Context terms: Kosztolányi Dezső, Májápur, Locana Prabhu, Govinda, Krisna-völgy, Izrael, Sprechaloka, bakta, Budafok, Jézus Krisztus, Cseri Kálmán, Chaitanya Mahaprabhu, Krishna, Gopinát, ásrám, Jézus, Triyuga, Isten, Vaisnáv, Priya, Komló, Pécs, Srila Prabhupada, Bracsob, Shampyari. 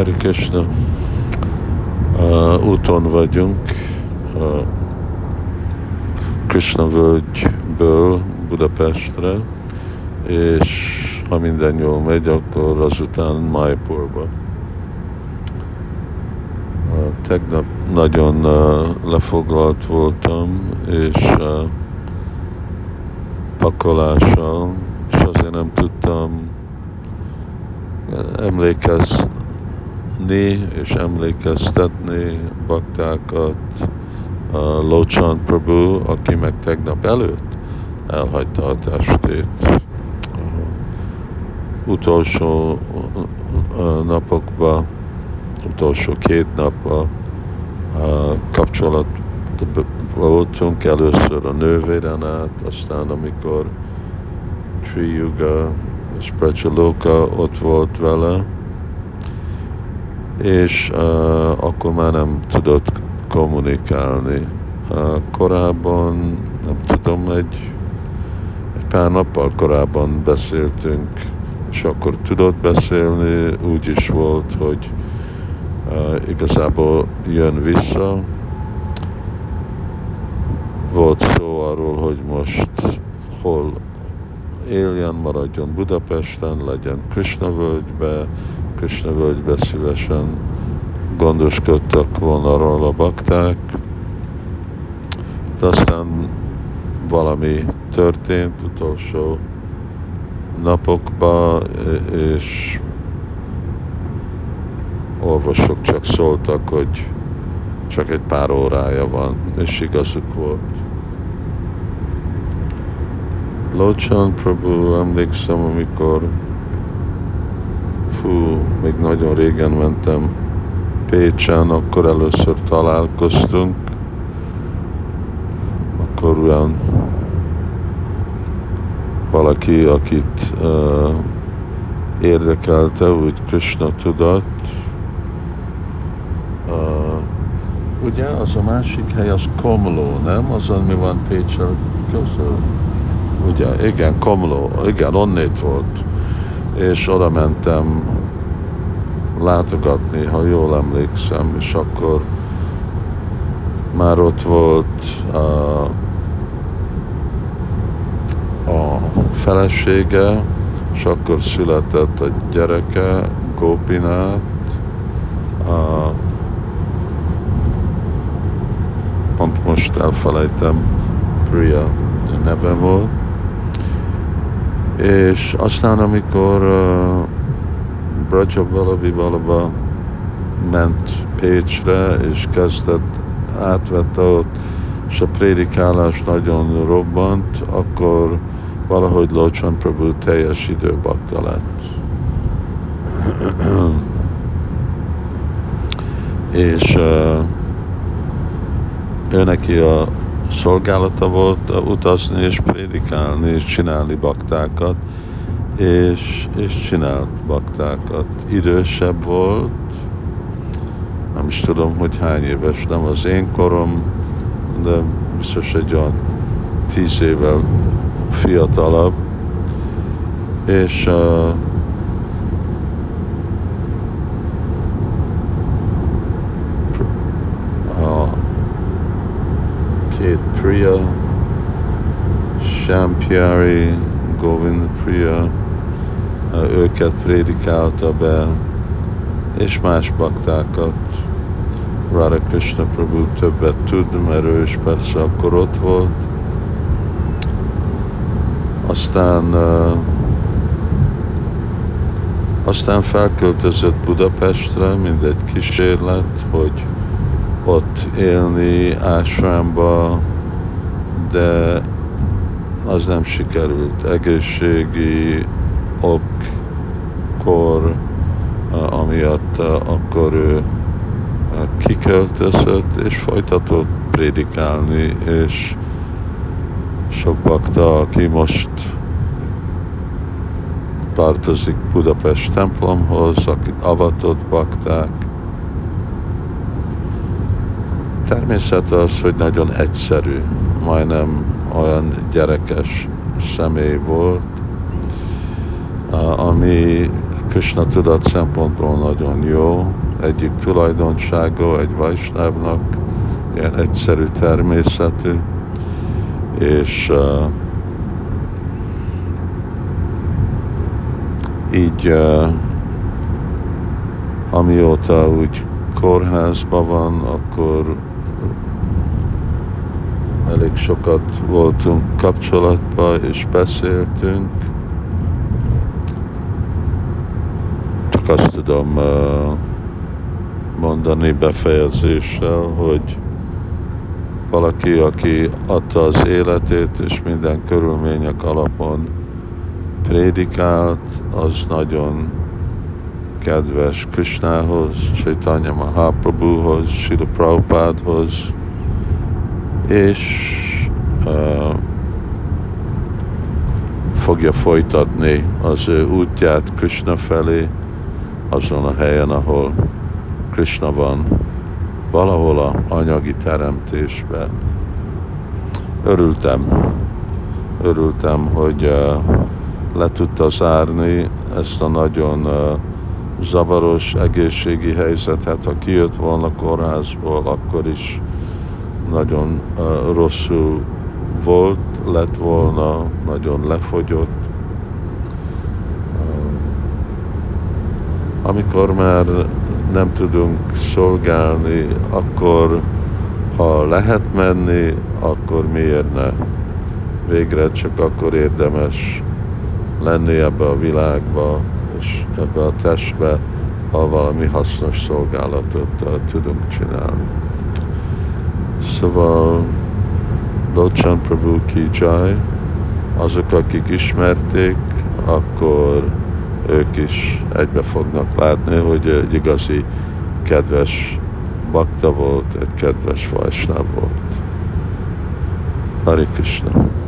Hare Krishna. Úton vagyunk Krisna-völgyből Budapestre, és ha minden jól megy, akkor azután Májápurba. Tegnap nagyon lefoglalt voltam, és pakolással, és azért nem tudtam emlékezni és emlékeztetni baktákat Locana Prabhu, aki meg tegnap előtt elhagyta a testét. Utolsó napokban, utolsó két napban kapcsolatban voltunk, először a nővéren át, aztán amikor Triyuga, Sprechaloka ott volt vele, és akkor már nem tudott kommunikálni. Korábban, nem tudom, egy pár nappal korábban beszéltünk, és akkor tudott beszélni, úgy is volt, hogy igazából jön vissza. Volt szó arról, hogy most hol éljen, maradjon Budapesten, legyen Krisna-völgybe. Krisna-völgybe szívesen gondoskodtak volna arról a bakták. De aztán valami történt utolsó napokban, és orvosok csak szóltak, hogy csak egy pár órája van, és igazuk volt. Locana Prabhu, emlékszem, amikor még nagyon régen mentem Pécsen, akkor először találkoztunk, akkor olyan valaki, akit érdekelte, úgy Krishna tudat. Ugye az a másik hely, az Komló, nem? Azon mi van Pécsen közül? Ugye, igen, Komló, igen, onnét volt. És oda mentem látogatni, ha jól emlékszem, és akkor már ott volt a felesége, és akkor született a gyereke, Gopinát, pont most elfelejtem, Priya neve volt, és aztán amikor Bracsob valamivalóban ment Pécsre, és kezdett, átvette ott, és a prédikálás nagyon robbant, akkor valahogy Locana Prabhu teljes idő bakta lett. És őneki a szolgálata volt utazni és prédikálni és csinálni baktákat, és csinált baktákat. Idősebb volt, nem is tudom, hogy hány éves, nem az én korom, de biztos egy olyan 10 évvel fiatalabb, és Priya, Shampyari, Govinda Priya, őket prédikálta be, és más baktákat. Radha Krishna Prabhu többet tud, mert ő is persze akkor ott volt. Aztán felköltözött Budapestre, mint egy kísérlet, hogy ott élni ásrámba, de az nem sikerült. Egészségi okkor, amiatt akkor ő kiköltözött, és folytatott prédikálni, és sok bakta, aki most tartozik Budapest templomhoz, akit avatott bakták. Természet az, hogy nagyon egyszerű, majdnem olyan gyerekes személy volt, ami Krishna tudat szempontból nagyon jó. Egyik tulajdonsága egy Vaisnávnak, ilyen egyszerű természetű, és amióta úgy kórházban van, akkor elég sokat voltunk kapcsolatban, és beszéltünk. Csak azt tudom mondani befejezéssel, hogy valaki, aki adta az életét, és minden körülmények alapon prédikált, az nagyon kedves Krishnához, Chaitanya Mahaprabhuhoz, Srila Prabhupádhoz, és fogja folytatni az ő útját Krishna felé, azon a helyen, ahol Krishna van, valahol a anyagi teremtésben. Örültem, hogy le tudta zárni ezt a nagyon zavaros egészségi helyzetet. Ha kijött volna kórházból, akkor is nagyon rosszul volt, lett volna, nagyon lefogyott. Amikor már nem tudunk szolgálni, akkor ha lehet menni, akkor miért ne? Végre csak akkor érdemes lenni ebbe a világba, és ebbe a testbe, ha valami hasznos szolgálatot tudunk csinálni. Szóval Locana Prabhu ki jai, azok, akik ismerték, akkor ők is egybe fognak látni, hogy egy igazi kedves bakta volt, egy kedves Vaisnáv volt. Hare Krishna.